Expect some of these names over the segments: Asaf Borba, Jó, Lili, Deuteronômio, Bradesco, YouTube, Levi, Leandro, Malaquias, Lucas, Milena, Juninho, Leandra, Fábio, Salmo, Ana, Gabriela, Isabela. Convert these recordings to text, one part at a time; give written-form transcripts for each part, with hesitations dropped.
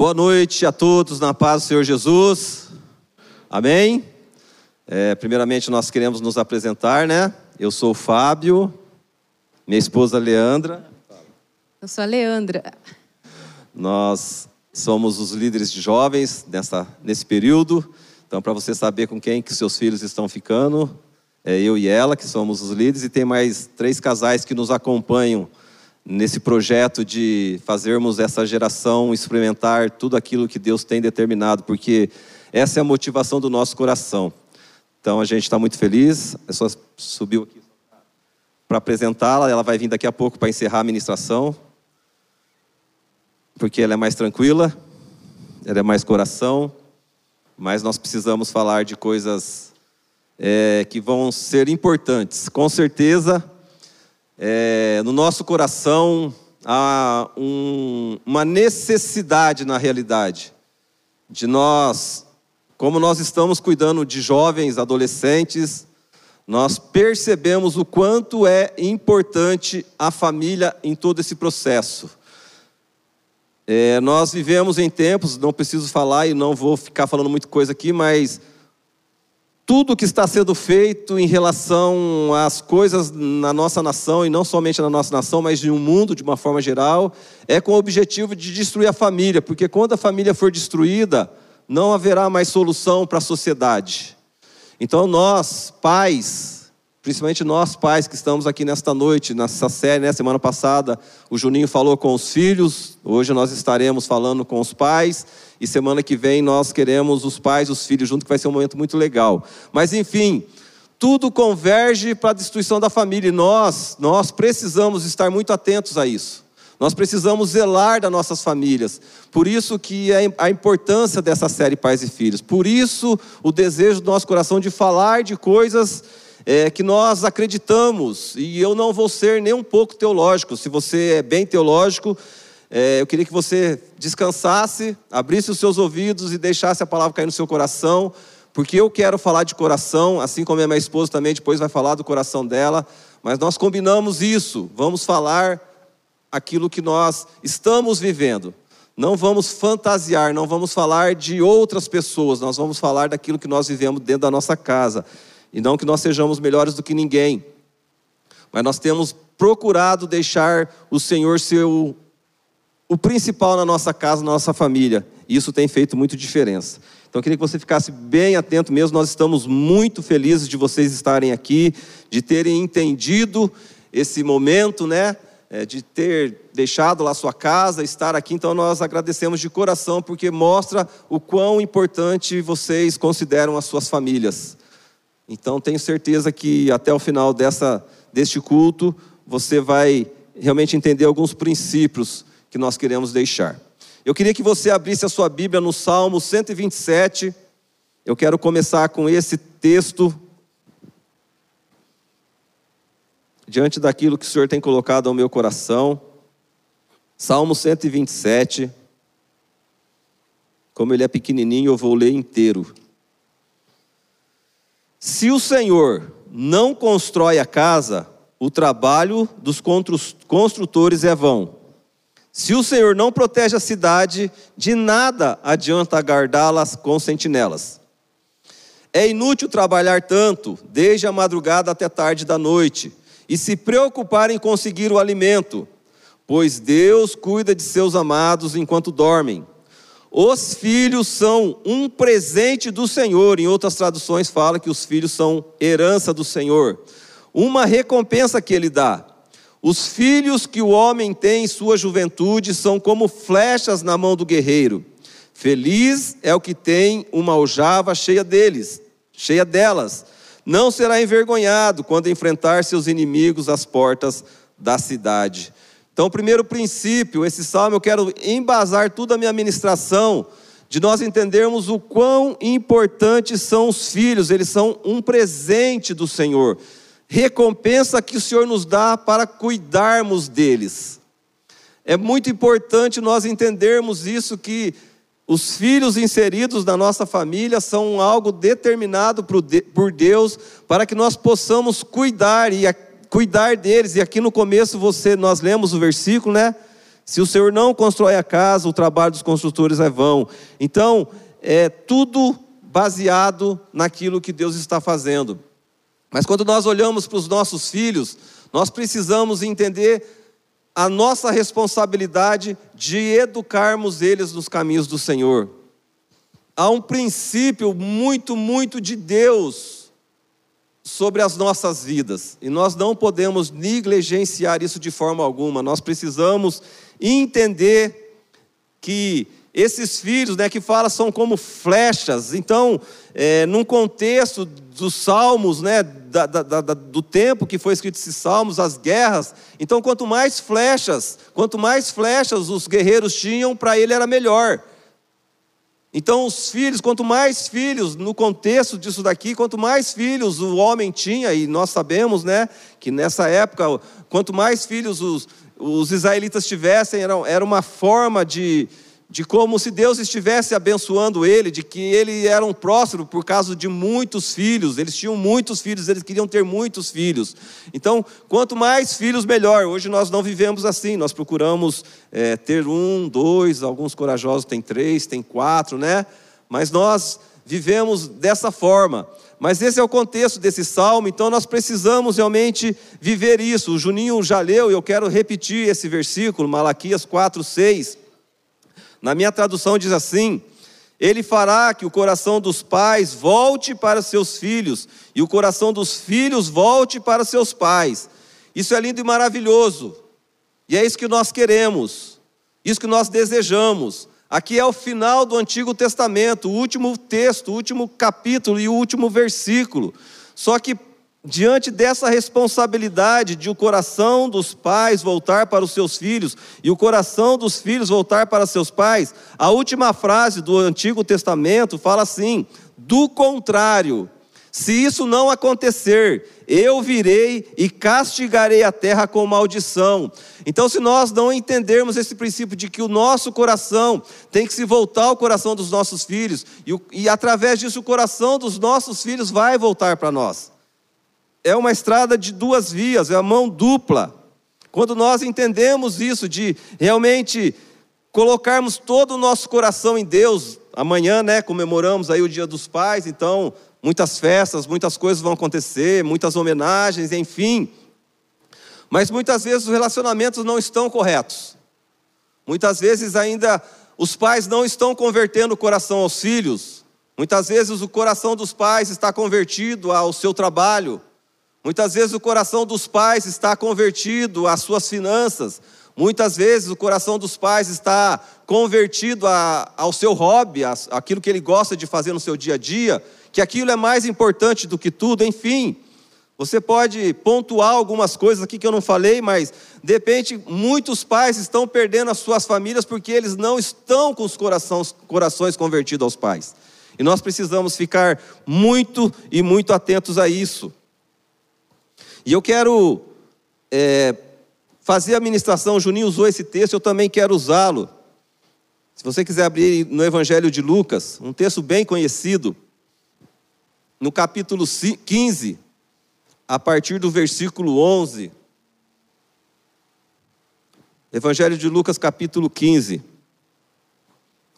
Boa noite a todos, na paz do Senhor Jesus. Amém? Primeiramente nós queremos nos apresentar, né? Eu sou o Fábio, minha esposa Leandra. Eu sou a Leandra. Nós somos os líderes de jovens nesse período. Então, para você saber com quem que seus filhos estão ficando, é eu e ela que somos os líderes. E tem mais 3 casais que nos acompanham nesse projeto de fazermos essa geração experimentar tudo aquilo que Deus tem determinado, porque essa é a motivação do nosso coração. Então, a gente está muito feliz. A pessoa subiu aqui para apresentá-la. Ela vai vir daqui a pouco para encerrar a ministração, porque ela é mais tranquila, ela é mais coração, mas nós precisamos falar de coisas que vão ser importantes. Com certeza, no nosso coração há uma necessidade, na realidade, de nós, como nós estamos cuidando de jovens, adolescentes, nós percebemos o quanto é importante a família em todo esse processo. Nós vivemos em tempos, não preciso falar e não vou ficar falando muita coisa aqui, mas tudo que está sendo feito em relação às coisas na nossa nação, e não somente na nossa nação, mas no mundo de uma forma geral, é com o objetivo de destruir a família, porque quando a família for destruída, não haverá mais solução para a sociedade. Então nós, pais, principalmente nós, pais, que estamos aqui nesta noite, nessa série, né? Semana passada o Juninho falou com os filhos, hoje nós estaremos falando com os pais, e semana que vem nós queremos os pais, os filhos junto, que vai ser um momento muito legal. Mas enfim, tudo converge para a destruição da família, e nós precisamos estar muito atentos a isso. Nós precisamos zelar das nossas famílias. Por isso que é a importância dessa série Pais e Filhos. Por isso o desejo do nosso coração de falar de coisas que nós acreditamos. E eu não vou ser nem um pouco teológico. Se você é bem teológico, eu queria que você descansasse, abrisse os seus ouvidos e deixasse a palavra cair no seu coração. Porque eu quero falar de coração, assim como a minha esposa também depois vai falar do coração dela. Mas nós combinamos isso, vamos falar aquilo que nós estamos vivendo. Não vamos fantasiar, não vamos falar de outras pessoas, nós vamos falar daquilo que nós vivemos dentro da nossa casa. E não que nós sejamos melhores do que ninguém, mas nós temos procurado deixar o Senhor ser o principal na nossa casa, na nossa família. E isso tem feito muita diferença. Então eu queria que você ficasse bem atento mesmo. Nós estamos muito felizes de vocês estarem aqui, de terem entendido esse momento, né? De ter deixado lá sua casa, estar aqui. Então nós agradecemos de coração, porque mostra o quão importante vocês consideram as suas famílias. Então tenho certeza que até o final deste culto, você vai realmente entender alguns princípios que nós queremos deixar. Eu queria que você abrisse a sua Bíblia no Salmo 127. Eu quero começar com esse texto. Diante daquilo que o Senhor tem colocado ao meu coração, Salmo 127, como ele é pequenininho, eu vou ler inteiro. Se o Senhor não constrói a casa, o trabalho dos construtores é vão. Se o Senhor não protege a cidade, de nada adianta guardá-las com sentinelas. É inútil trabalhar tanto, desde a madrugada até a tarde da noite, e se preocupar em conseguir o alimento, pois Deus cuida de seus amados enquanto dormem. Os filhos são um presente do Senhor. Em outras traduções fala que os filhos são herança do Senhor, uma recompensa que Ele dá. Os filhos que o homem tem em sua juventude são como flechas na mão do guerreiro. Feliz é o que tem uma aljava cheia delas. Não será envergonhado quando enfrentar seus inimigos às portas da cidade. Então, o primeiro princípio, esse salmo, eu quero embasar toda a minha ministração, de nós entendermos o quão importantes são os filhos. Eles são um presente do Senhor, recompensa que o Senhor nos dá para cuidarmos deles. É muito importante nós entendermos isso, que os filhos inseridos na nossa família são algo determinado por Deus para que nós possamos cuidar deles. E aqui no começo nós lemos o versículo, né? Se o Senhor não constrói a casa, o trabalho dos construtores é vão. Então, é tudo baseado naquilo que Deus está fazendo. Mas quando nós olhamos para os nossos filhos, nós precisamos entender a nossa responsabilidade de educarmos eles nos caminhos do Senhor. Há um princípio muito de Deus sobre as nossas vidas. E nós não podemos negligenciar isso de forma alguma. Nós precisamos entender que esses filhos, né, que fala, são como flechas. Então, num contexto dos salmos, né, do tempo que foi escrito esses salmos, as guerras. Então, quanto mais flechas os guerreiros tinham, para ele era melhor. Então, os filhos, quanto mais filhos, no contexto disso daqui, quanto mais filhos o homem tinha, e nós sabemos, né, que nessa época, quanto mais filhos os israelitas tivessem, era uma forma de como se Deus estivesse abençoando ele, de que ele era um próspero por causa de muitos filhos. Eles tinham muitos filhos, eles queriam ter muitos filhos. Então, quanto mais filhos, melhor. Hoje nós não vivemos assim, nós procuramos ter 1, 2, alguns corajosos têm 3, têm 4, né? Mas nós vivemos dessa forma. Mas esse é o contexto desse salmo, então nós precisamos realmente viver isso. O Juninho já leu, e eu quero repetir esse versículo, Malaquias 4:6. Na minha tradução diz assim: ele fará que o coração dos pais volte para seus filhos, e o coração dos filhos volte para seus pais. Isso é lindo e maravilhoso, e é isso que nós queremos, isso que nós desejamos. Aqui é o final do Antigo Testamento, o último texto, o último capítulo e o último versículo. Só que diante dessa responsabilidade de o coração dos pais voltar para os seus filhos e o coração dos filhos voltar para seus pais, a última frase do Antigo Testamento fala assim: do contrário, se isso não acontecer, eu virei e castigarei a terra com maldição. Então, se nós não entendermos esse princípio de que o nosso coração tem que se voltar ao coração dos nossos filhos, e através disso o coração dos nossos filhos vai voltar para nós. É uma estrada de duas vias, é a mão dupla. Quando nós entendemos isso, de realmente colocarmos todo o nosso coração em Deus, amanhã, né, comemoramos aí o Dia dos Pais, então muitas festas, muitas coisas vão acontecer, muitas homenagens, enfim. Mas muitas vezes os relacionamentos não estão corretos. Muitas vezes ainda os pais não estão convertendo o coração aos filhos. Muitas vezes o coração dos pais está convertido ao seu trabalho. Muitas vezes o coração dos pais está convertido às suas finanças. Muitas vezes o coração dos pais está convertido ao seu hobby, àquilo que ele gosta de fazer no seu dia a dia, que aquilo é mais importante do que tudo, enfim. Você pode pontuar algumas coisas aqui que eu não falei, mas de repente muitos pais estão perdendo as suas famílias porque eles não estão com os corações convertidos aos pais. E nós precisamos ficar muito atentos a isso. E eu quero fazer a ministração. O Juninho usou esse texto, eu também quero usá-lo. Se você quiser abrir no Evangelho de Lucas, um texto bem conhecido, no capítulo 15, a partir do versículo 11. Evangelho de Lucas, capítulo 15,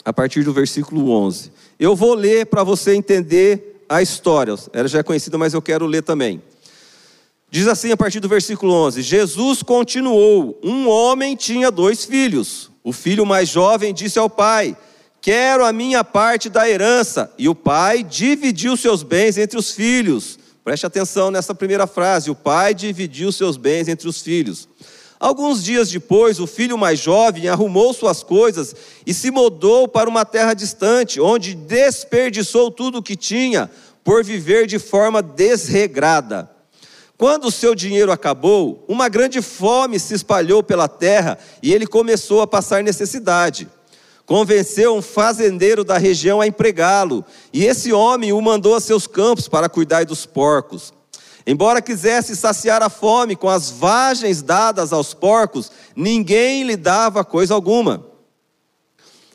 a partir do versículo 11. Eu vou ler para você entender a história. Ela já é conhecida, mas eu quero ler também. Diz assim a partir do versículo 11: Jesus continuou: um homem tinha 2 filhos. O filho mais jovem disse ao pai: quero a minha parte da herança. E o pai dividiu seus bens entre os filhos. Preste atenção nessa primeira frase: o pai dividiu seus bens entre os filhos. Alguns dias depois, o filho mais jovem arrumou suas coisas e se mudou para uma terra distante, onde desperdiçou tudo o que tinha por viver de forma desregrada. Quando o seu dinheiro acabou, uma grande fome se espalhou pela terra e ele começou a passar necessidade. Convenceu um fazendeiro da região a empregá-lo, e esse homem o mandou a seus campos para cuidar dos porcos. Embora quisesse saciar a fome com as vagens dadas aos porcos, ninguém lhe dava coisa alguma.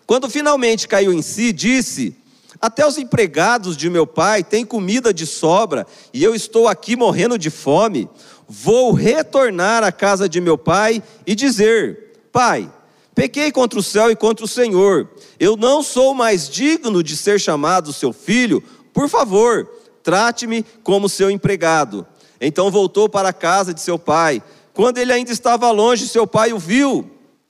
Quando finalmente caiu em si, disse: até os empregados de meu pai têm comida de sobra e eu estou aqui morrendo de fome. Vou retornar à casa de meu pai e dizer: pai, Pequei contra o céu e contra o Senhor. Eu não sou mais digno de ser chamado seu filho. Por favor, trate-me como seu empregado. Então voltou para a casa de seu pai. Quando ele ainda estava longe, seu pai o viu.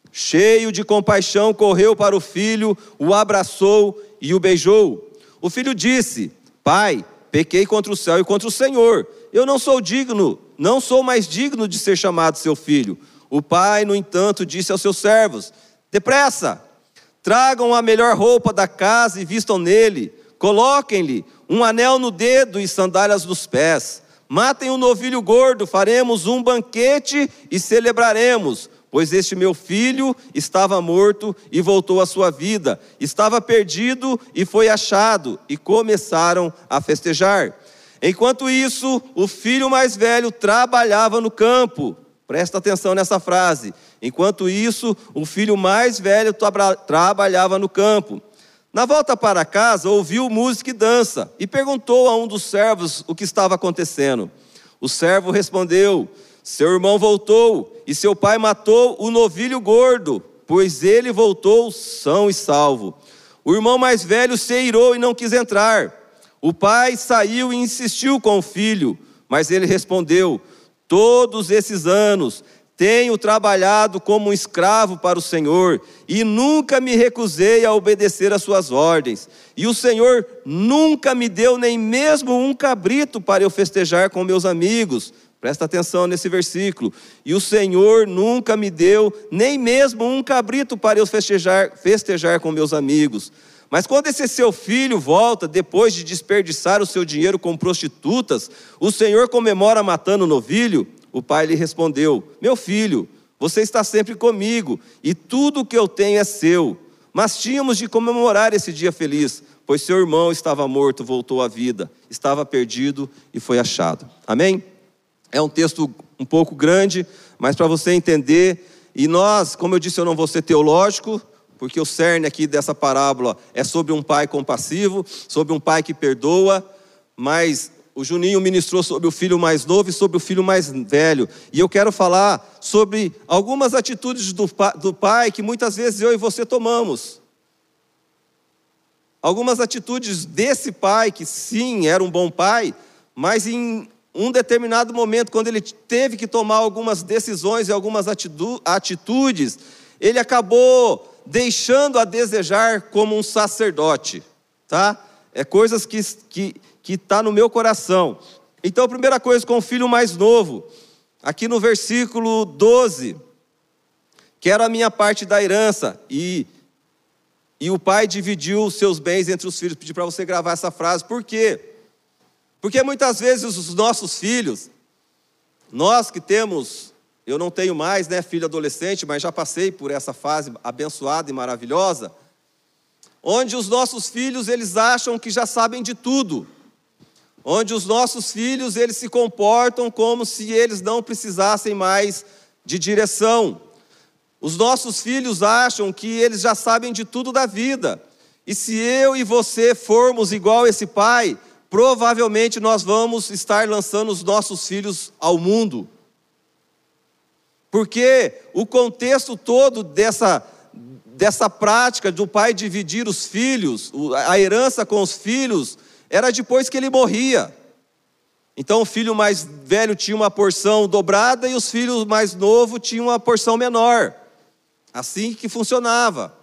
Cheio de compaixão, correu para o filho, o abraçou e o beijou. O filho disse: Pai, pequei contra o céu e contra o Senhor. Eu não sou digno, não sou mais digno de ser chamado seu filho. O pai, no entanto, disse aos seus servos: Depressa, tragam a melhor roupa da casa e vistam nele. Coloquem-lhe um anel no dedo e sandálias nos pés. Matem um novilho gordo, faremos um banquete e celebraremos. Pois este meu filho estava morto e voltou à sua vida. Estava perdido e foi achado. E começaram a festejar. Enquanto isso, o filho mais velho trabalhava no campo. Presta atenção nessa frase. Enquanto isso, o filho mais velho trabalhava no campo. Na volta para casa, ouviu música e dança. E perguntou a um dos servos o que estava acontecendo. O servo respondeu: Seu irmão voltou e seu pai matou o novilho gordo, pois ele voltou são e salvo. O irmão mais velho se irou e não quis entrar. O pai saiu e insistiu com o filho, mas ele respondeu: Todos esses anos tenho trabalhado como um escravo para o Senhor e nunca me recusei a obedecer às suas ordens. E o Senhor nunca me deu nem mesmo um cabrito para eu festejar com meus amigos. Presta atenção nesse versículo. E o Senhor nunca me deu nem mesmo um cabrito para eu festejar com meus amigos. Mas quando esse seu filho volta, depois de desperdiçar o seu dinheiro com prostitutas, o Senhor comemora matando o novilho? O pai lhe respondeu: Meu filho, você está sempre comigo e tudo o que eu tenho é seu. Mas tínhamos de comemorar esse dia feliz, pois seu irmão estava morto, voltou à vida. Estava perdido e foi achado. Amém? É um texto um pouco grande, mas para você entender. E nós, como eu disse, eu não vou ser teológico, porque o cerne aqui dessa parábola é sobre um pai compassivo, sobre um pai que perdoa. Mas o Juninho ministrou sobre o filho mais novo e sobre o filho mais velho. E eu quero falar sobre algumas atitudes do pai que muitas vezes eu e você tomamos. Algumas atitudes desse pai, que sim, era um bom pai, mas em um determinado momento, quando ele teve que tomar algumas decisões e algumas atitudes, ele acabou deixando a desejar como um sacerdote, tá? É coisas que tá no meu coração. Então, a primeira coisa com o filho mais novo, aqui no versículo 12, quero a minha parte da herança, e o pai dividiu os seus bens entre os filhos. Pedi para você gravar essa frase. Por quê? Porque muitas vezes os nossos filhos, nós que temos, eu não tenho mais, né, filho adolescente, mas já passei por essa fase abençoada e maravilhosa, onde os nossos filhos, eles acham que já sabem de tudo, onde os nossos filhos, eles se comportam como se eles não precisassem mais de direção. Os nossos filhos acham que eles já sabem de tudo da vida. E se eu e você formos igual esse pai, provavelmente nós vamos estar lançando os nossos filhos ao mundo. Porque o contexto todo dessa prática do pai dividir os filhos, a herança com os filhos, era depois que ele morria. Então o filho mais velho tinha uma porção dobrada e os filhos mais novos tinham uma porção menor. Assim que funcionava.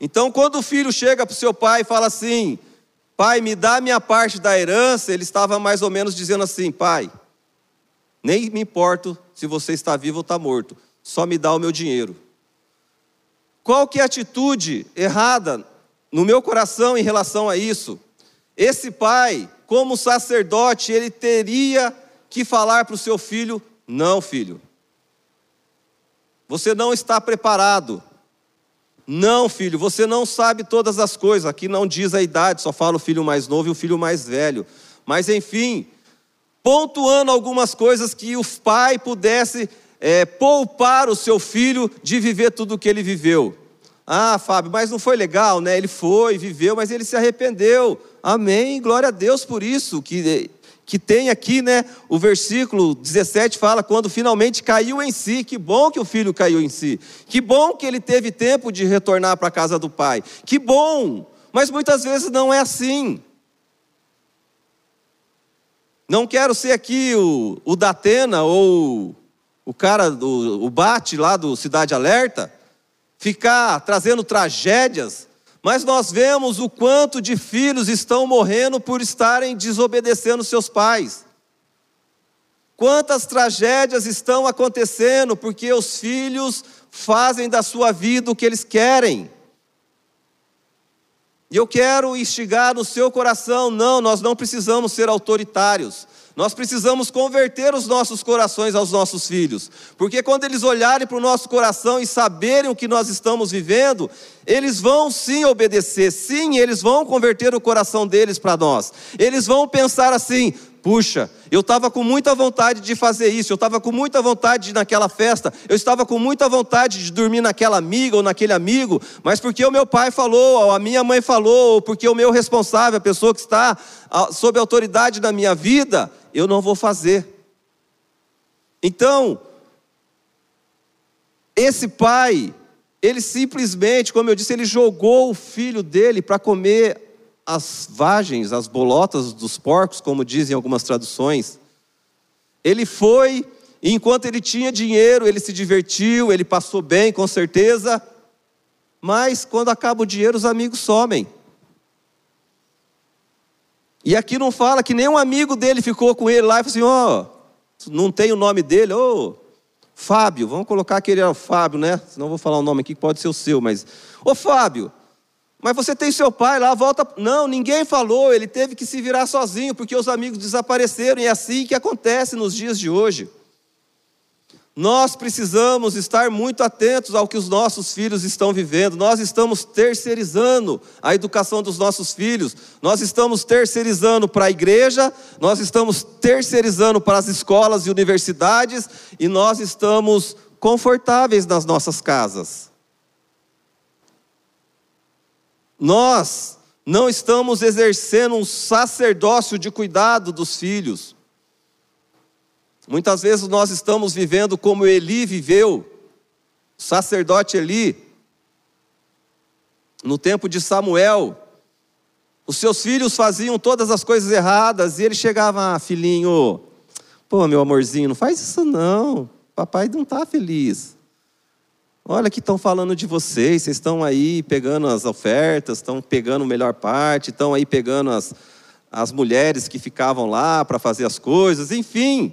Então quando o filho chega para o seu pai e fala assim: Pai, me dá a minha parte da herança, ele estava mais ou menos dizendo assim: Pai, nem me importo se você está vivo ou está morto, só me dá o meu dinheiro. Qual que é a atitude errada no meu coração em relação a isso? Esse pai, como sacerdote, ele teria que falar para o seu filho: Não, filho, você não está preparado. Não, filho, você não sabe todas as coisas. Aqui não diz a idade, só fala o filho mais novo e o filho mais velho. Mas, enfim, pontuando algumas coisas que o pai pudesse poupar o seu filho de viver tudo o que ele viveu. Ah, Fábio, mas não foi legal, né? Ele foi, viveu, mas ele se arrependeu. Amém, glória a Deus por isso, que, que tem aqui, né? O versículo 17 fala, quando finalmente caiu em si, que bom que o filho caiu em si, que bom que ele teve tempo de retornar para a casa do pai, que bom, mas muitas vezes não é assim. Não quero ser aqui o da Atena ou o cara do o Bate lá do Cidade Alerta, ficar trazendo tragédias, mas nós vemos o quanto de filhos estão morrendo por estarem desobedecendo seus pais. Quantas tragédias estão acontecendo porque os filhos fazem da sua vida o que eles querem. E eu quero instigar no seu coração, não, nós não precisamos ser autoritários. Nós precisamos converter os nossos corações aos nossos filhos. Porque quando eles olharem para o nosso coração e saberem o que nós estamos vivendo, eles vão sim obedecer, sim, eles vão converter o coração deles para nós. Eles vão pensar assim, puxa, eu estava com muita vontade de fazer isso, eu estava com muita vontade de ir naquela festa, eu estava com muita vontade de dormir naquela amiga ou naquele amigo, mas porque o meu pai falou, ou a minha mãe falou, ou porque o meu responsável, a pessoa que está sob a autoridade da minha vida, eu não vou fazer. Então, esse pai, ele simplesmente, como eu disse, ele jogou o filho dele para comer as vagens, as bolotas dos porcos, como dizem algumas traduções. Ele foi, e enquanto ele tinha dinheiro, ele se divertiu, ele passou bem, com certeza, mas quando acaba o dinheiro, os amigos somem. E aqui não fala que nenhum amigo dele ficou com ele lá e falou assim, não tem o nome dele, Fábio, vamos colocar que ele era o Fábio, né? Senão vou falar o nome aqui que pode ser o seu, mas... Fábio, mas você tem seu pai lá, volta... Não, ninguém falou, ele teve que se virar sozinho, porque os amigos desapareceram, e é assim que acontece nos dias de hoje. Nós precisamos estar muito atentos ao que os nossos filhos estão vivendo. Nós estamos terceirizando a educação dos nossos filhos. Nós estamos terceirizando para a igreja, nós estamos terceirizando para as escolas e universidades, e nós estamos confortáveis nas nossas casas. Nós não estamos exercendo um sacerdócio de cuidado dos filhos. Muitas vezes nós estamos vivendo como Eli viveu, o sacerdote Eli, no tempo de Samuel. Os seus filhos faziam todas as coisas erradas e ele chegava, filhinho, meu amorzinho, não faz isso não, papai não está feliz. Olha que estão falando de vocês, vocês estão aí pegando as ofertas, estão pegando a melhor parte, estão aí pegando as mulheres que ficavam lá para fazer as coisas, enfim.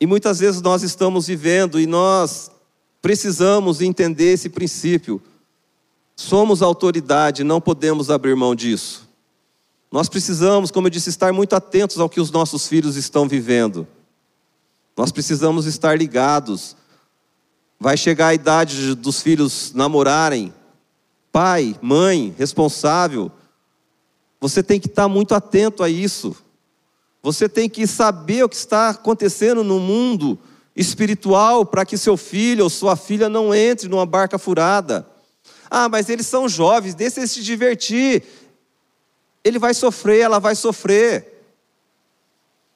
E muitas vezes nós estamos vivendo e nós precisamos entender esse princípio. Somos autoridade, não podemos abrir mão disso. Nós precisamos, como eu disse, estar muito atentos ao que os nossos filhos estão vivendo. Nós precisamos estar ligados. Vai chegar a idade dos filhos namorarem. Pai, mãe, responsável, você tem que estar muito atento a isso. Você tem que saber o que está acontecendo no mundo espiritual para que seu filho ou sua filha não entre numa barca furada. Ah, mas eles são jovens, deixa eles se divertir. Ele vai sofrer, ela vai sofrer.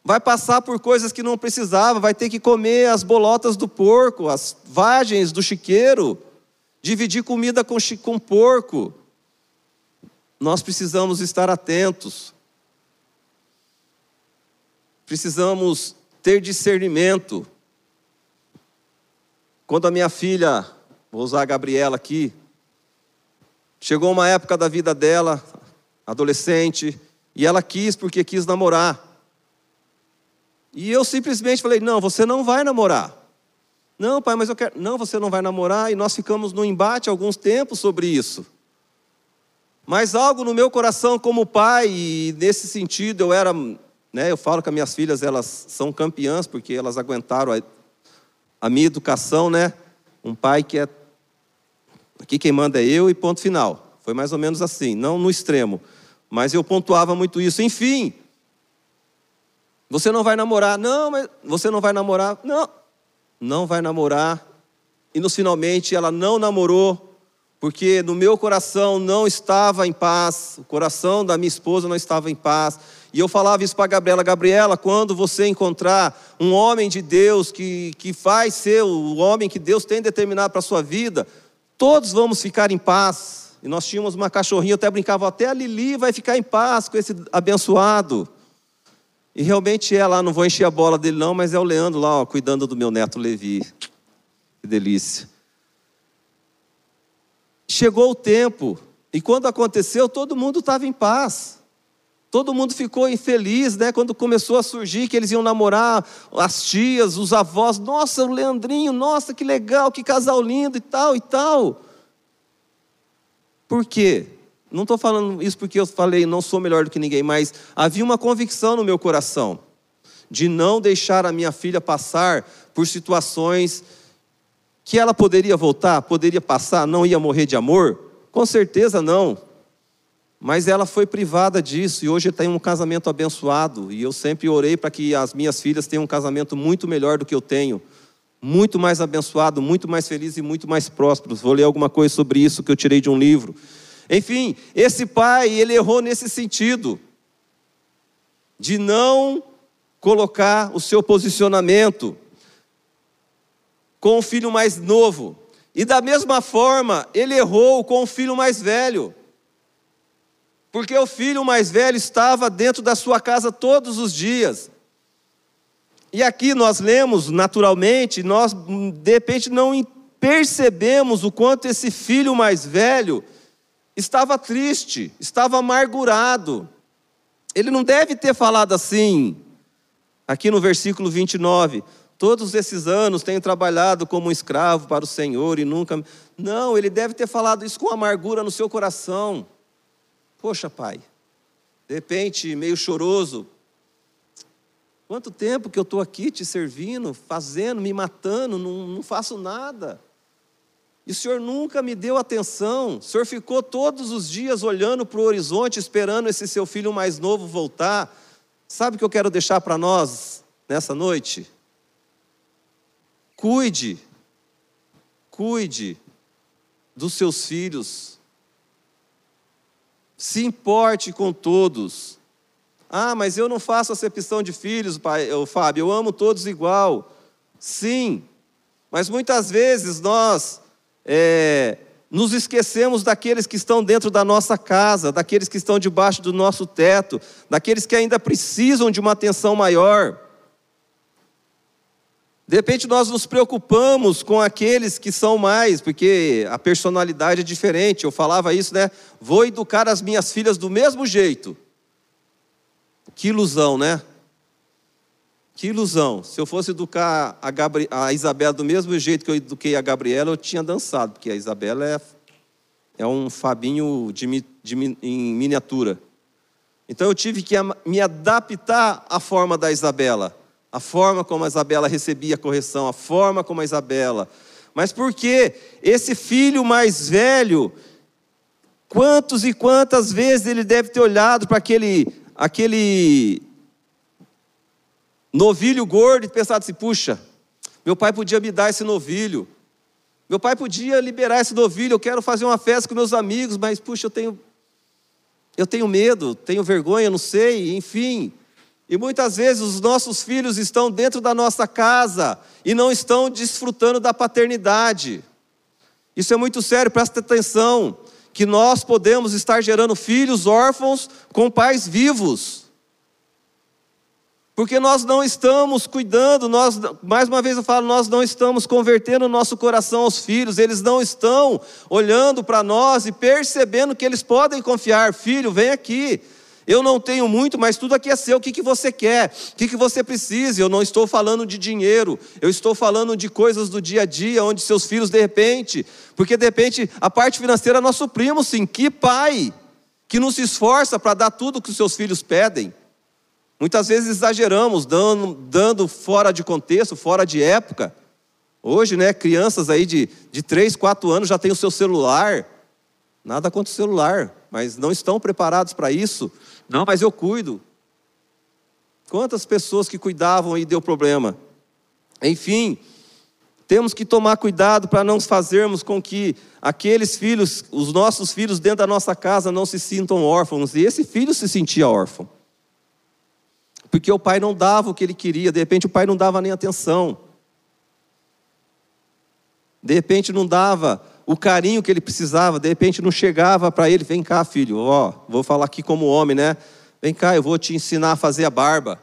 Vai passar por coisas que não precisava, vai ter que comer as bolotas do porco, as vagens do chiqueiro, dividir comida com porco. Nós precisamos estar atentos. Precisamos ter discernimento. Quando a minha filha, vou usar a Gabriela aqui, chegou uma época da vida dela, adolescente, e ela quis porque quis namorar. E eu simplesmente falei, não, você não vai namorar. Não, pai, mas eu quero... Não, você não vai namorar. E nós ficamos no embate há alguns tempos sobre isso. Mas algo no meu coração como pai, e nesse sentido eu era... Eu falo que as minhas filhas, elas são campeãs, porque elas aguentaram a minha educação, né? Um pai que é... Aqui quem manda é eu e ponto final. Foi mais ou menos assim, não no extremo. Mas eu pontuava muito isso. Enfim... Você não vai namorar. Não, mas você não vai namorar. Não, não vai namorar. E finalmente ela não namorou. porque no meu coração não estava em paz, o coração da minha esposa não estava em paz. E eu falava isso para a Gabriela: Gabriela, quando você encontrar um homem de Deus que vai ser o homem que Deus tem determinado para a sua vida, todos vamos ficar em paz. E nós tínhamos uma cachorrinha, eu até brincava, até a Lili vai ficar em paz com esse abençoado. E realmente é lá, não vou encher a bola dele não, mas é o Leandro lá, ó, cuidando do meu neto Levi. Que delícia. Chegou o tempo, e quando aconteceu, todo mundo estava em paz. Todo mundo ficou infeliz, né? Quando começou a surgir que eles iam namorar, as tias, os avós. Nossa, o Leandrinho, nossa, que legal, que casal lindo e tal, e tal. Por quê? Não estou falando isso porque eu falei, não sou melhor do que ninguém, mas havia uma convicção no meu coração de não deixar a minha filha passar por situações que ela poderia voltar, poderia passar, não ia morrer de amor? Com certeza não. Mas ela foi privada disso, e hoje tem um casamento abençoado, e eu sempre orei para que as minhas filhas tenham um casamento muito melhor do que eu tenho, muito mais abençoado, muito mais feliz e muito mais próspero. Vou ler alguma coisa sobre isso que eu tirei de um livro. Enfim, esse pai, ele errou nesse sentido, de não colocar o seu posicionamento com o filho mais novo, e da mesma forma, ele errou com o filho mais velho, porque o filho mais velho estava dentro da sua casa todos os dias. E aqui nós lemos, naturalmente, nós de repente não percebemos o quanto esse filho mais velho estava triste, estava amargurado. Ele não deve ter falado assim, aqui no versículo 29, todos esses anos tenho trabalhado como um escravo para o Senhor e nunca... Não, ele deve ter falado isso com amargura no seu coração. Poxa, pai, de repente, meio choroso, quanto tempo que eu estou aqui te servindo, fazendo, me matando, não faço nada. E o senhor nunca me deu atenção, o senhor ficou todos os dias olhando para o horizonte, esperando esse seu filho mais novo voltar. Sabe o que eu quero deixar para nós nessa noite? Cuide dos seus filhos. Se importe com todos. Ah, mas eu não faço acepção de filhos, Fábio, eu amo todos igual. Sim, mas muitas vezes nós nos esquecemos daqueles que estão dentro da nossa casa, daqueles que estão debaixo do nosso teto, daqueles que ainda precisam de uma atenção maior. De repente nós nos preocupamos com aqueles que são mais, porque a personalidade é diferente. Eu falava isso, né? Vou educar as minhas filhas do mesmo jeito. Que ilusão, né? Que ilusão. Se eu fosse educar a Isabela do mesmo jeito que eu eduquei a Gabriela, eu tinha dançado, porque a Isabela é um Fabinho em miniatura. Então eu tive que me adaptar à forma da Isabela. A forma como a Isabela recebia a correção, a forma como a Isabela. Mas por que esse filho mais velho, quantos e quantas vezes ele deve ter olhado para aquele novilho gordo e pensado assim, puxa, meu pai podia me dar esse novilho, meu pai podia liberar esse novilho, eu quero fazer uma festa com meus amigos, mas puxa, eu tenho medo, tenho vergonha, não sei, enfim... E muitas vezes os nossos filhos estão dentro da nossa casa e não estão desfrutando da paternidade. Isso é muito sério, presta atenção, que nós podemos estar gerando filhos órfãos com pais vivos. Porque nós não estamos cuidando, mais uma vez eu falo, nós não estamos convertendo o nosso coração aos filhos, eles não estão olhando para nós e percebendo que eles podem confiar. Filho, vem aqui. Eu não tenho muito, mas tudo aqui é seu. O que você quer? O que você precisa? Eu não estou falando de dinheiro. Eu estou falando de coisas do dia a dia, onde seus filhos, de repente... Porque, de repente, a parte financeira nós suprimos, sim. Que pai que não se esforça para dar tudo que os seus filhos pedem? Muitas vezes exageramos, dando fora de contexto, fora de época. Hoje, né, crianças aí de 3, 4 anos já têm o seu celular. Nada contra o celular, mas não estão preparados para isso. Não, mas eu cuido. Quantas pessoas que cuidavam e deu problema? Enfim, Temos que tomar cuidado para não fazermos com que aqueles filhos, os nossos filhos dentro da nossa casa não se sintam órfãos. E esse filho se sentia órfão. Porque o pai não dava o que ele queria, de repente o pai não dava nem atenção. De repente não dava o carinho que ele precisava, de repente não chegava para ele, vem cá filho, ó, vou falar aqui como homem, né? Vem cá, eu vou te ensinar a fazer a barba.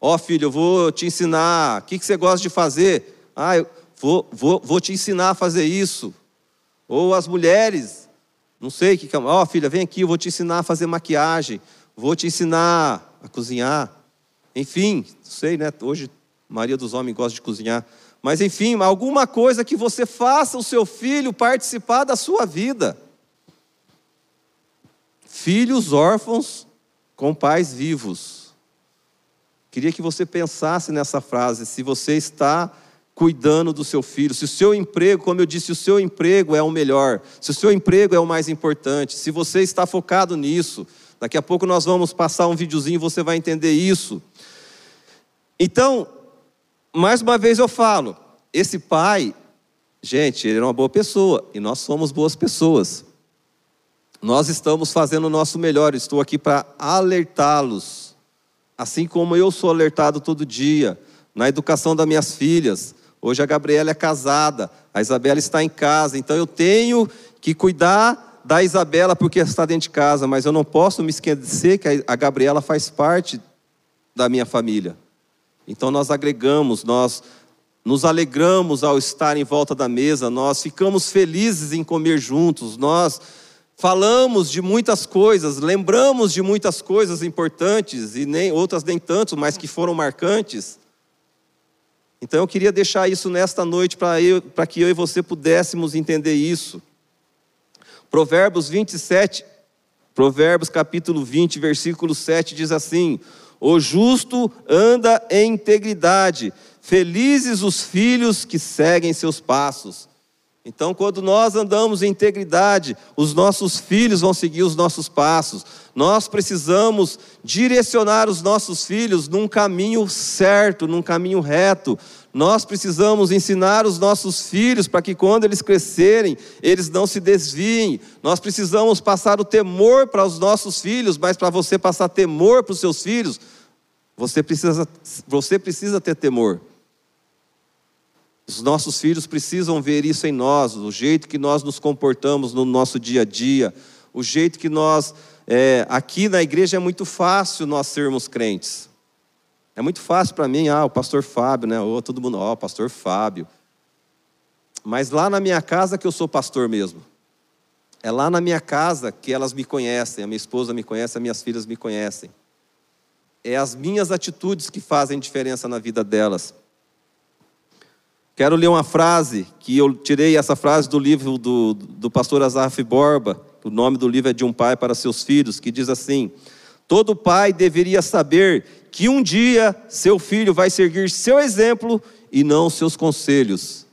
Ó filho, eu vou te ensinar, o que você gosta de fazer? Ah, eu vou te ensinar a fazer isso. Ou as mulheres, não sei o que... Ó, filha, vem aqui, eu vou te ensinar a fazer maquiagem. Vou te ensinar a cozinhar. Enfim, não sei, né? Hoje a maioria dos homens gosta de cozinhar. Mas enfim, alguma coisa que você faça o seu filho participar da sua vida. Filhos órfãos com pais vivos. Queria que você pensasse nessa frase. Se você está... cuidando do seu filho, se o seu emprego, como eu disse, o seu emprego é o melhor, se o seu emprego é o mais importante, se você está focado nisso, daqui a pouco nós vamos passar um videozinho e você vai entender isso. Então, mais uma vez eu falo, esse pai, gente, ele era uma boa pessoa e nós somos boas pessoas. Nós estamos fazendo o nosso melhor, estou aqui para alertá-los, assim como eu sou alertado todo dia, na educação das minhas filhas. Hoje a Gabriela é casada, a Isabela está em casa, então eu tenho que cuidar da Isabela porque está dentro de casa, mas eu não posso me esquecer que a Gabriela faz parte da minha família. Então nós agregamos, nós nos alegramos ao estar em volta da mesa, nós ficamos felizes em comer juntos, nós falamos de muitas coisas, lembramos de muitas coisas importantes, e nem outras nem tanto, mas que foram marcantes. Então eu queria deixar isso nesta noite para que eu e você pudéssemos entender isso. Provérbios 27, Provérbios capítulo 20, versículo 7 diz assim: o justo anda em integridade, felizes os filhos que seguem seus passos. Então quando nós andamos em integridade, os nossos filhos vão seguir os nossos passos. Nós precisamos direcionar os nossos filhos num caminho certo, num caminho reto. Nós precisamos ensinar os nossos filhos para que quando eles crescerem, eles não se desviem. Nós precisamos passar o temor para os nossos filhos, mas para você passar temor para os seus filhos, você precisa ter temor. Os nossos filhos precisam ver isso em nós, o jeito que nós nos comportamos no nosso dia a dia, o jeito que nós... aqui na igreja é muito fácil nós sermos crentes. É muito fácil para mim, o pastor Fábio, né? Ou todo mundo, o pastor Fábio. Mas lá na minha casa que eu sou pastor mesmo. É lá na minha casa que elas me conhecem, a minha esposa me conhece, as minhas filhas me conhecem. É as minhas atitudes que fazem diferença na vida delas. Quero ler uma frase, que eu tirei essa frase do livro do pastor Asaf Borba. O nome do livro é De um Pai para Seus Filhos, que diz assim: todo pai deveria saber que um dia seu filho vai seguir seu exemplo e não seus conselhos.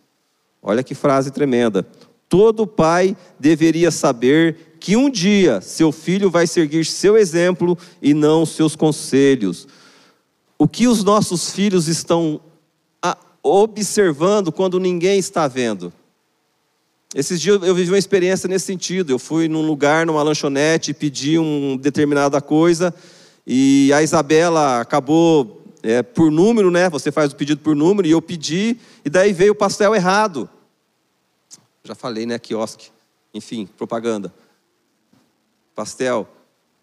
Olha que frase tremenda. Todo pai deveria saber que um dia seu filho vai seguir seu exemplo e não seus conselhos. O que os nossos filhos estão observando quando ninguém está vendo? Esses dias eu vivi uma experiência nesse sentido. Eu fui num lugar, numa lanchonete, pedi uma determinada coisa e a Isabela acabou por número, né? Você faz o pedido por número, e eu pedi e daí veio o pastel errado. Já falei, né? Quiosque. Enfim, propaganda. Pastel.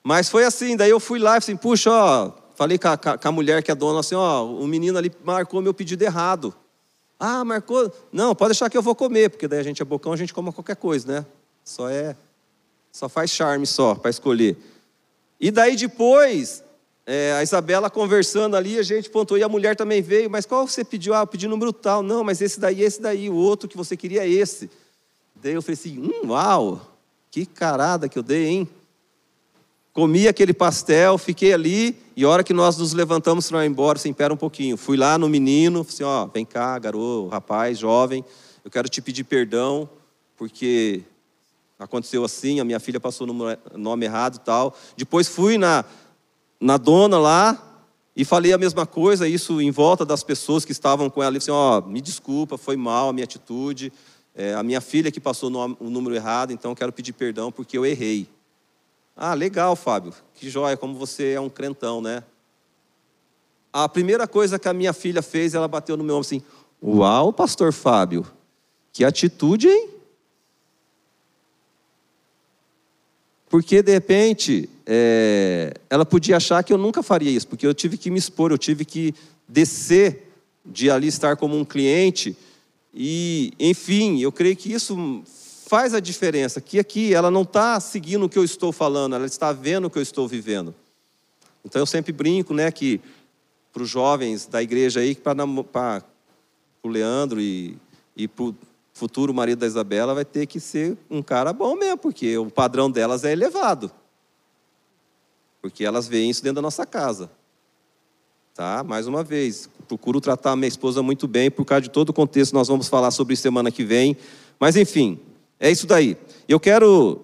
Mas foi assim, daí eu fui lá e assim, puxa, falei com a mulher que é dona, assim, o menino ali marcou meu pedido errado. Ah, marcou? Não, pode deixar que eu vou comer, porque daí a gente é bocão, a gente come qualquer coisa, né? Só faz charme só, para escolher. E daí depois, a Isabela conversando ali, a gente pontuou, e a mulher também veio, mas qual você pediu? Ah, eu pedi número tal. Não, mas esse daí, o outro que você queria é esse. Daí eu falei assim, uau, que carada que eu dei, hein? Comi aquele pastel, fiquei ali, e a hora que nós nos levantamos para ir embora, assim, pera um pouquinho. Fui lá no menino, falei assim, vem cá, garoto, rapaz, jovem, eu quero te pedir perdão, porque aconteceu assim, a minha filha passou o nome errado e tal. Depois fui na dona lá, E falei a mesma coisa, isso em volta das pessoas que estavam com ela. E falei assim, me desculpa, foi mal a minha atitude. A minha filha que passou o número errado, então quero pedir perdão porque eu errei. Ah, legal, Fábio. Que joia, como você é um crentão, né? A primeira coisa que a minha filha fez, ela bateu no meu ombro assim, uau, pastor Fábio, que atitude, hein? Porque, de repente, ela podia achar que eu nunca faria isso, porque eu tive que me expor, eu tive que descer de ali estar como um cliente. E, enfim, eu creio que isso faz a diferença, que aqui ela não está seguindo o que eu estou falando, ela está vendo o que eu estou vivendo. Então eu sempre brinco, né, que para os jovens da igreja aí, para o Leandro e para o futuro marido da Isabela, vai ter que ser um cara bom mesmo, porque o padrão delas é elevado. Porque elas veem isso dentro da nossa casa. Tá? Mais uma vez, procuro tratar a minha esposa muito bem, por causa de todo o contexto, nós vamos falar sobre semana que vem. Mas, enfim, é isso daí. Eu quero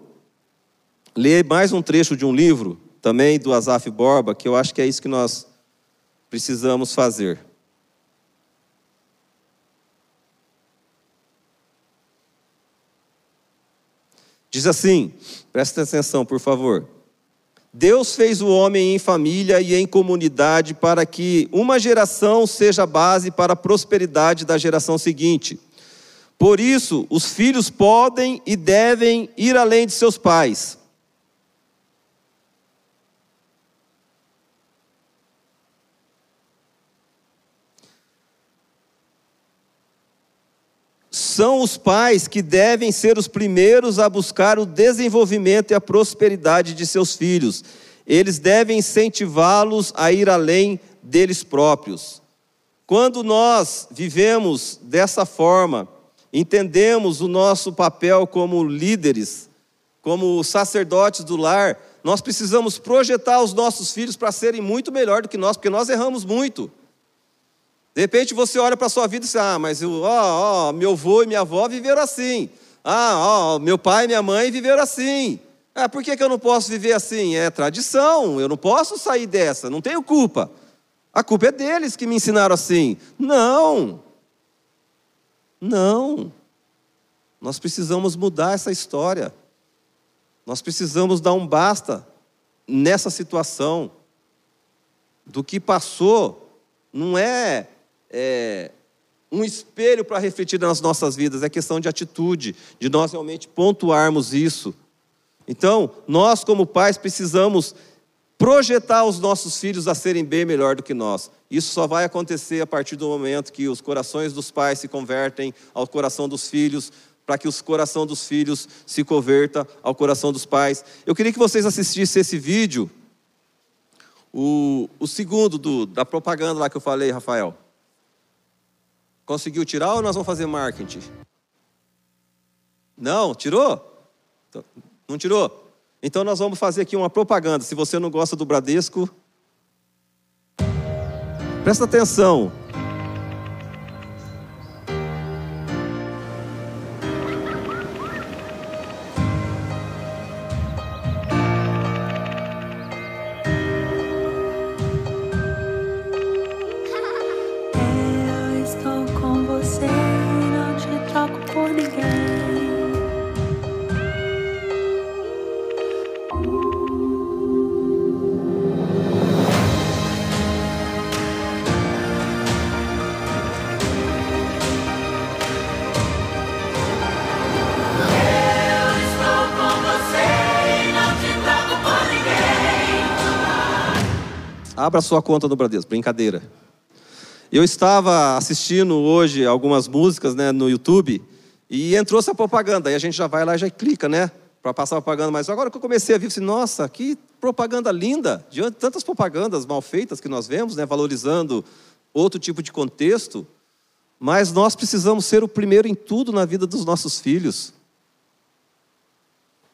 ler mais um trecho de um livro, também do Asaf Borba, que eu acho que é isso que nós precisamos fazer. Diz assim, presta atenção, por favor. Deus fez o homem em família e em comunidade para que uma geração seja base para a prosperidade da geração seguinte. Por isso, os filhos podem e devem ir além de seus pais. São os pais que devem ser os primeiros a buscar o desenvolvimento e a prosperidade de seus filhos. Eles devem incentivá-los a ir além deles próprios. Quando nós vivemos dessa forma, entendemos o nosso papel como líderes, como sacerdotes do lar, nós precisamos projetar os nossos filhos para serem muito melhor do que nós, porque nós erramos muito. De repente você olha para a sua vida e diz, mas meu avô e minha avó viveram assim. Meu pai e minha mãe viveram assim. Por que eu não posso viver assim? É tradição, eu não posso sair dessa, não tenho culpa. A culpa é deles que me ensinaram assim. Não. Nós precisamos mudar essa história. Nós precisamos dar um basta nessa situação. Do que passou não é... um espelho para refletir nas nossas vidas, é questão de atitude, de nós realmente pontuarmos isso. Então, nós como pais precisamos projetar os nossos filhos a serem bem melhor do que nós. Isso só vai acontecer a partir do momento que os corações dos pais se convertem ao coração dos filhos, para que o coração dos filhos se converta ao coração dos pais. Eu queria que vocês assistissem esse vídeo, o segundo da propaganda lá que eu falei, Rafael. Conseguiu tirar ou nós vamos fazer marketing? Não? Tirou? Não tirou? Então nós vamos fazer aqui uma propaganda. Se você não gosta do Bradesco, presta atenção. Abra sua conta no Bradesco, brincadeira. Eu estava assistindo hoje algumas músicas, né, no YouTube, e entrou essa propaganda, aí a gente já vai lá e já clica, né, para passar a propaganda. Mas agora que eu comecei a ver, assim, nossa, que propaganda linda, diante de tantas propagandas mal feitas que nós vemos, né, valorizando outro tipo de contexto, mas nós precisamos ser o primeiro em tudo na vida dos nossos filhos.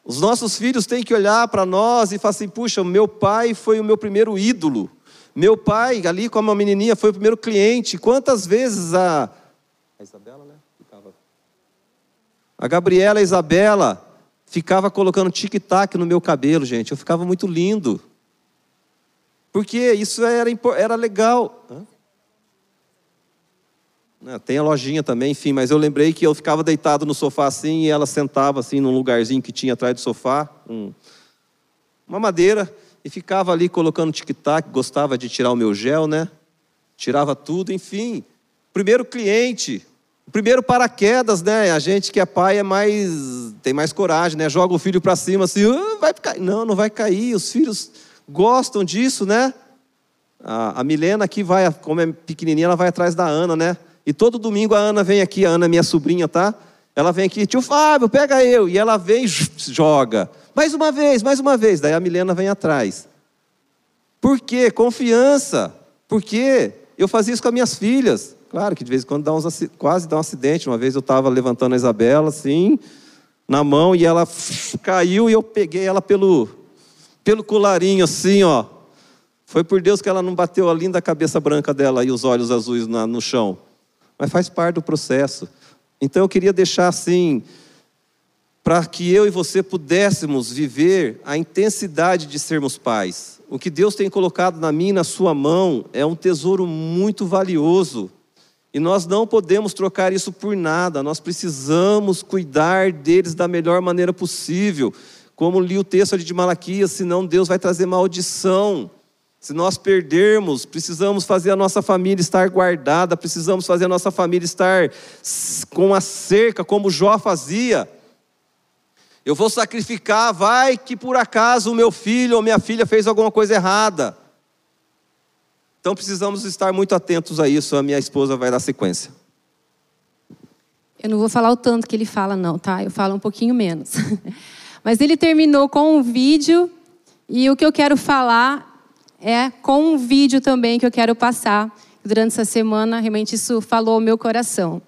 Os nossos filhos têm que olhar para nós e falar assim, puxa, meu pai foi o meu primeiro ídolo. Meu pai, ali como uma menininha, foi o primeiro cliente. Quantas vezes a Isabela, né? A Gabriela e a Isabela ficava colocando tic-tac no meu cabelo, gente. Eu ficava muito lindo. Porque isso era legal. Tem a lojinha também, enfim, mas eu lembrei que eu ficava deitado no sofá assim, e ela sentava assim num lugarzinho que tinha atrás do sofá, uma madeira, e ficava ali colocando tic-tac, gostava de tirar o meu gel, né? Tirava tudo, enfim. Primeiro cliente, primeiro paraquedas, né? A gente que é pai tem mais coragem, né? Joga o filho para cima assim, vai cair. Não, não vai cair, os filhos gostam disso, né? A Milena aqui vai, como é pequenininha, ela vai atrás da Ana, né? E todo domingo a Ana vem aqui, a Ana é minha sobrinha, tá? Ela vem aqui, tio Fábio, pega eu. E ela vem e joga. Mais uma vez. Daí a Milena vem atrás. Por quê? Confiança. Por quê? Eu fazia isso com as minhas filhas. Claro que de vez em quando quase dá um acidente. Uma vez eu estava levantando a Isabela, assim, na mão, e ela caiu e eu peguei ela pelo colarinho, assim, ó. Foi por Deus que ela não bateu a linda cabeça branca dela e os olhos azuis no chão. Mas faz parte do processo. Então eu queria deixar assim, para que eu e você pudéssemos viver a intensidade de sermos pais. O que Deus tem colocado na minha e na sua mão é um tesouro muito valioso. E nós não podemos trocar isso por nada. Nós precisamos cuidar deles da melhor maneira possível. Como li o texto ali de Malaquias, senão Deus vai trazer maldição. Se nós perdermos, precisamos fazer a nossa família estar guardada, precisamos fazer a nossa família estar com a cerca, como Jó fazia. Eu vou sacrificar, vai que por acaso o meu filho ou minha filha fez alguma coisa errada. Então precisamos estar muito atentos a isso, a minha esposa vai dar sequência. Eu não vou falar o tanto que ele fala não, tá? Eu falo um pouquinho menos. Mas ele terminou com um vídeo, e o que eu quero falar é com um vídeo também que eu quero passar durante essa semana. Realmente isso falou ao meu coração.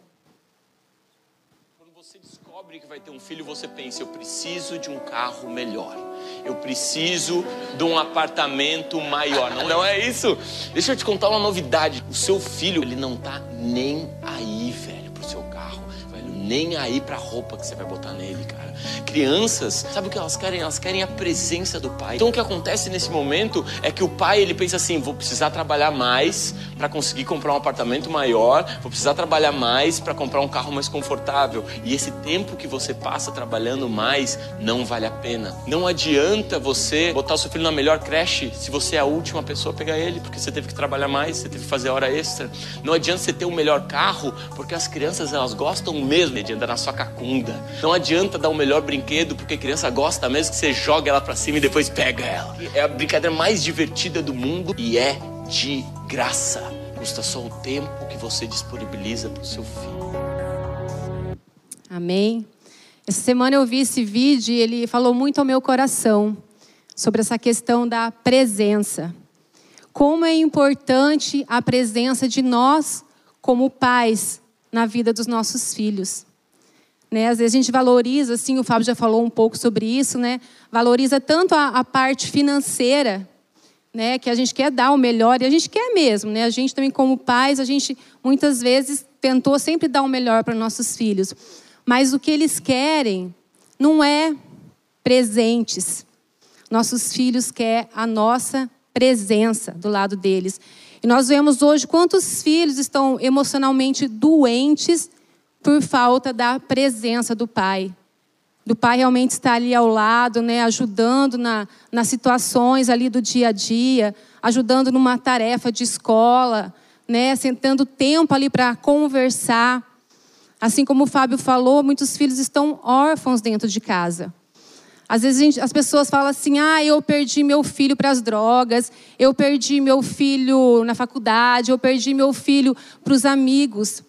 Quando você descobre que vai ter um filho, você pensa, eu preciso de um carro melhor. Eu preciso de um apartamento maior. Não é isso? Deixa eu te contar uma novidade. O seu filho, ele não tá nem aí, velho, pro seu carro. Velho, nem aí pra roupa que você vai botar nele, cara. Crianças, sabe o que elas querem? Elas querem a presença do pai. Então o que acontece nesse momento é que o pai, ele pensa assim, vou precisar trabalhar mais para conseguir comprar um apartamento maior, vou precisar trabalhar mais para comprar um carro mais confortável. E esse tempo que você passa trabalhando mais não vale a pena. Não adianta você botar o seu filho na melhor creche se você é a última pessoa a pegar ele, porque você teve que trabalhar mais, você teve que fazer hora extra. Não adianta você ter o melhor carro, porque as crianças, elas gostam mesmo de andar na sua cacunda. Não adianta dar o melhor brinquedo, porque a criança gosta mesmo que você joga ela pra cima e depois pega ela. É a brincadeira mais divertida do mundo e é de graça. Custa só o tempo que você disponibiliza pro seu filho. Amém. Essa semana eu vi esse vídeo e ele falou muito ao meu coração sobre essa questão da presença. Como é importante a presença de nós como pais na vida dos nossos filhos. Né? Às vezes a gente valoriza, assim, o Fábio já falou um pouco sobre isso, né? Valoriza tanto a parte financeira, né? Que a gente quer dar o melhor, e a gente quer mesmo, né? A gente também como pais, a gente muitas vezes tentou sempre dar o melhor para nossos filhos. Mas o que eles querem não é presentes. Nossos filhos querem a nossa presença do lado deles. E nós vemos hoje quantos filhos estão emocionalmente doentes por falta da presença do pai. Do pai realmente estar ali ao lado, né, ajudando nas situações ali do dia a dia, ajudando numa tarefa de escola, né, sentando tempo ali para conversar. Assim como o Fábio falou, muitos filhos estão órfãos dentro de casa. Às vezes as pessoas falam assim, eu perdi meu filho para as drogas, eu perdi meu filho na faculdade, eu perdi meu filho para os amigos.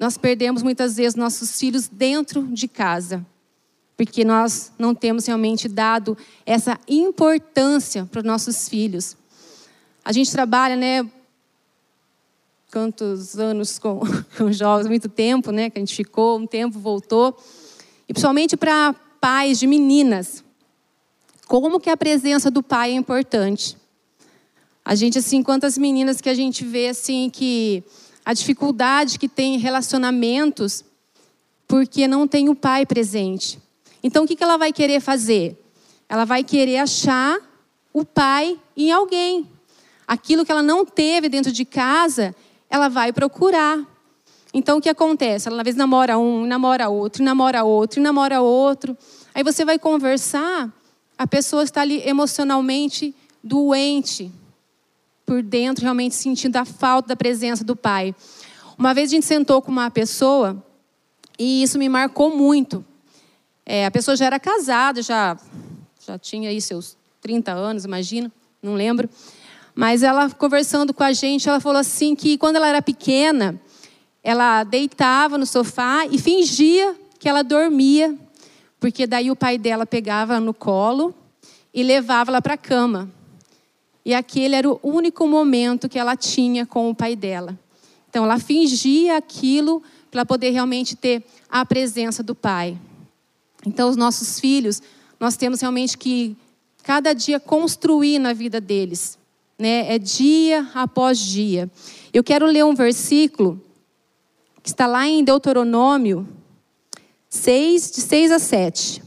Nós perdemos muitas vezes nossos filhos dentro de casa, porque nós não temos realmente dado essa importância para os nossos filhos. A gente trabalha, né, quantos anos com jovens, muito tempo, né, que a gente ficou, um tempo voltou. E principalmente para pais de meninas, como que a presença do pai é importante. A gente, assim, quantas meninas que a gente vê, assim, que a dificuldade que tem em relacionamentos, porque não tem o pai presente. Então, o que ela vai querer fazer? Ela vai querer achar o pai em alguém. Aquilo que ela não teve dentro de casa, ela vai procurar. Então, o que acontece? Ela, às vezes, namora um, namora outro, namora outro, namora outro. Aí você vai conversar, a pessoa está ali emocionalmente doente. Por dentro, realmente sentindo a falta da presença do pai. Uma vez a gente sentou com uma pessoa, e isso me marcou muito. A pessoa já era casada, já tinha aí seus 30 anos, imagina, não lembro. Mas ela, conversando com a gente, ela falou assim que quando ela era pequena, ela deitava no sofá e fingia que ela dormia, porque daí o pai dela pegava no colo e levava ela para a cama. E aquele era o único momento que ela tinha com o pai dela. Então, ela fingia aquilo para poder realmente ter a presença do pai. Então, os nossos filhos, nós temos realmente que, cada dia, construir na vida deles. Né? É dia após dia. Eu quero ler um versículo que está lá em Deuteronômio 6, de 6 a 7.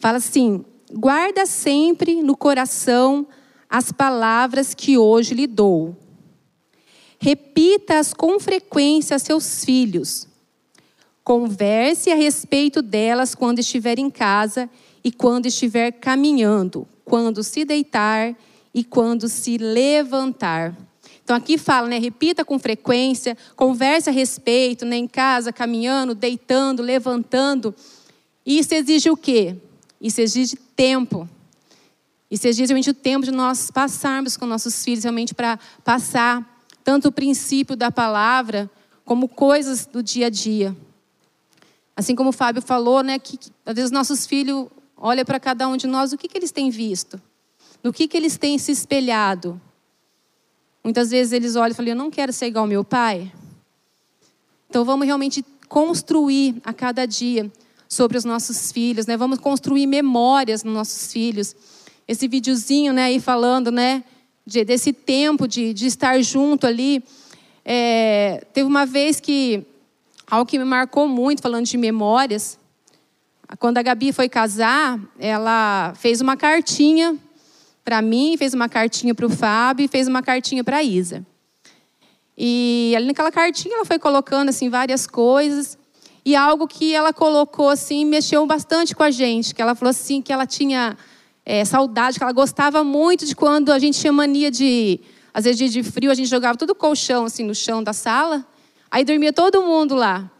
Fala assim: guarda sempre no coração as palavras que hoje lhe dou. Repita-as com frequência a seus filhos. Converse a respeito delas quando estiver em casa e quando estiver caminhando, quando se deitar e quando se levantar. Então aqui fala, né, repita com frequência, converse a respeito, né, em casa, caminhando, deitando, levantando. Isso exige o quê? Isso exige tempo. Isso exige realmente o tempo de nós passarmos com nossos filhos, realmente para passar tanto o princípio da palavra, como coisas do dia a dia. Assim como o Fábio falou, né, que às vezes nossos filhos olham para cada um de nós, o que eles têm visto? No que eles têm se espelhado? Muitas vezes eles olham e falam, eu não quero ser igual ao meu pai. Então vamos realmente construir a cada dia sobre os nossos filhos, né? Vamos construir memórias nos nossos filhos. Esse videozinho, né, aí falando, né, desse tempo de estar junto ali. Teve uma vez que, algo que me marcou muito, falando de memórias, quando a Gabi foi casar, ela fez uma cartinha para mim, fez uma cartinha para o Fábio e fez uma cartinha para a Isa. E ali naquela cartinha ela foi colocando assim, várias coisas. E algo que ela colocou assim, mexeu bastante com a gente, que ela falou assim, que ela tinha... saudade, que ela gostava muito de quando a gente tinha mania de... Às vezes, dia de frio, a gente jogava todo o colchão assim, no chão da sala. Aí dormia todo mundo lá.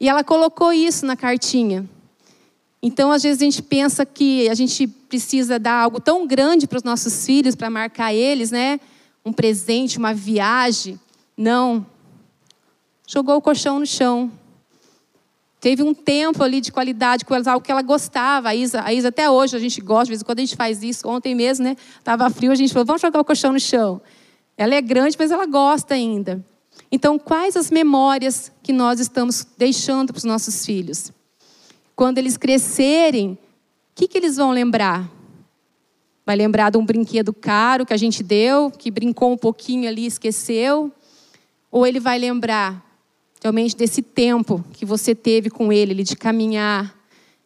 E ela colocou isso na cartinha. Então, às vezes, a gente pensa que a gente precisa dar algo tão grande para os nossos filhos, para marcar eles, né? Um presente, uma viagem. Não. Jogou o colchão no chão. Teve um tempo ali de qualidade com elas, algo que ela gostava. A Isa até hoje, a gente gosta, de vez em quando a gente faz isso. Ontem mesmo, né? Estava frio, a gente falou, vamos jogar o colchão no chão. Ela é grande, mas ela gosta ainda. Então, quais as memórias que nós estamos deixando para os nossos filhos? Quando eles crescerem, o que eles vão lembrar? Vai lembrar de um brinquedo caro que a gente deu, que brincou um pouquinho ali e esqueceu? Ou ele vai lembrar realmente desse tempo que você teve com ele, de caminhar,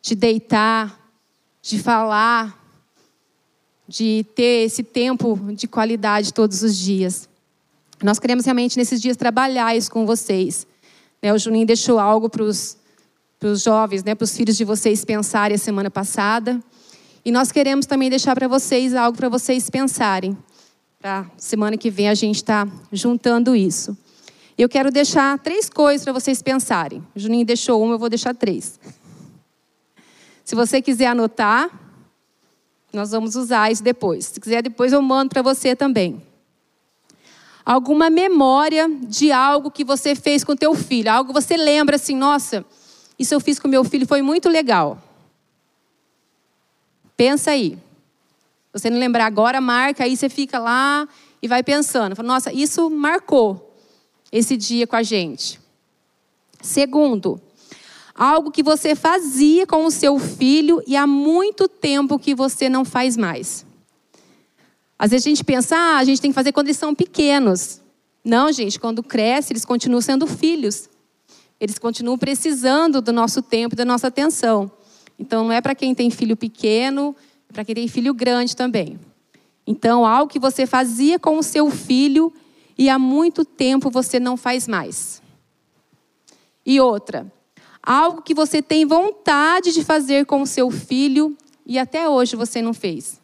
de deitar, de falar, de ter esse tempo de qualidade todos os dias? Nós queremos realmente nesses dias trabalhar isso com vocês. O Juninho deixou algo para os jovens, para os filhos de vocês pensarem a semana passada. E nós queremos também deixar para vocês algo para vocês pensarem. Para semana que vem a gente está juntando isso. Eu quero deixar 3 coisas para vocês pensarem. O Juninho deixou uma, eu vou deixar 3. Se você quiser anotar, nós vamos usar isso depois. Se quiser, depois eu mando para você também. Alguma memória de algo que você fez com o teu filho. Algo que você lembra assim, nossa, isso eu fiz com meu filho, foi muito legal. Pensa aí. Se você não lembrar agora, marca, aí você fica lá e vai pensando. Fala, nossa, isso marcou esse dia com a gente. Segundo, algo que você fazia com o seu filho e há muito tempo que você não faz mais. Às vezes a gente pensa, a gente tem que fazer quando eles são pequenos. Não, gente, quando cresce, eles continuam sendo filhos. Eles continuam precisando do nosso tempo, da nossa atenção. Então, não é para quem tem filho pequeno, é para quem tem filho grande também. Então, algo que você fazia com o seu filho e há muito tempo você não faz mais. E outra, algo que você tem vontade de fazer com o seu filho e até hoje você não fez.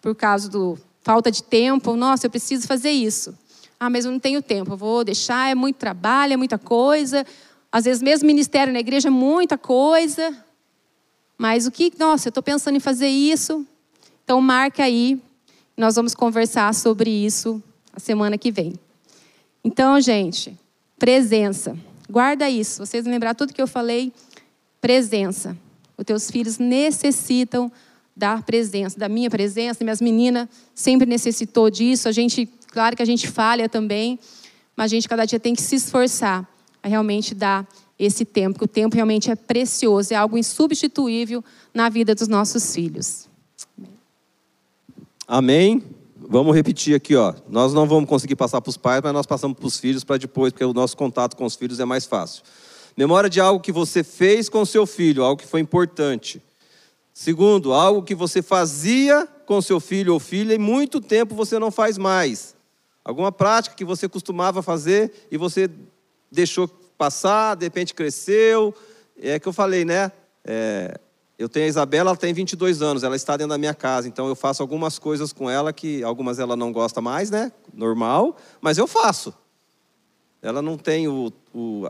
Por causa do falta de tempo, nossa, eu preciso fazer isso. Ah, mas eu não tenho tempo, eu vou deixar, é muito trabalho, é muita coisa. Às vezes mesmo ministério na igreja é muita coisa. Mas o que, nossa, eu estou pensando em fazer isso. Então marca aí, nós vamos conversar sobre isso a semana que vem. Então, gente, presença. Guarda isso, vocês lembrar tudo que eu falei, presença. Os teus filhos necessitam da presença, da minha presença, minhas meninas sempre necessitou disso. A gente, claro que a gente falha também, mas a gente cada dia tem que se esforçar a realmente dar esse tempo, que o tempo realmente é precioso, é algo insubstituível na vida dos nossos filhos. Amém? Vamos repetir aqui, ó. Nós não vamos conseguir passar para os pais, mas nós passamos para os filhos para depois, porque o nosso contato com os filhos é mais fácil. Memória de algo que você fez com seu filho, algo que foi importante. Segundo, algo que você fazia com seu filho ou filha e muito tempo você não faz mais. Alguma prática que você costumava fazer e você deixou passar, de repente cresceu. É que eu falei, né? Eu tenho a Isabela, ela tem 22 anos, ela está dentro da minha casa, então eu faço algumas coisas com ela que algumas ela não gosta mais, né? Normal, mas eu faço. Ela não tem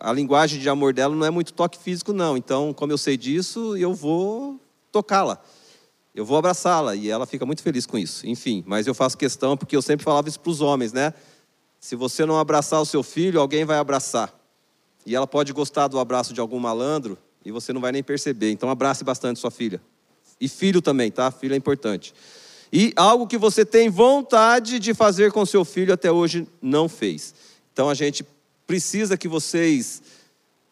a linguagem de amor dela não é muito toque físico, não. Então, como eu sei disso, eu vou tocá-la. Eu vou abraçá-la e ela fica muito feliz com isso. Enfim, mas eu faço questão porque eu sempre falava isso para os homens, né? Se você não abraçar o seu filho, alguém vai abraçar. E ela pode gostar do abraço de algum malandro, e você não vai nem perceber. Então, abrace bastante sua filha. E filho também, tá? Filho é importante. E algo que você tem vontade de fazer com seu filho até hoje não fez. Então, a gente precisa que vocês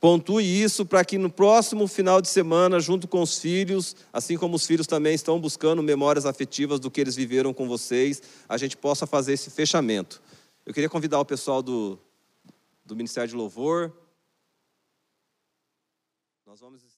pontuem isso para que no próximo final de semana, junto com os filhos, assim como os filhos também estão buscando memórias afetivas do que eles viveram com vocês, a gente possa fazer esse fechamento. Eu queria convidar o pessoal do Ministério de Louvor. Nós vamos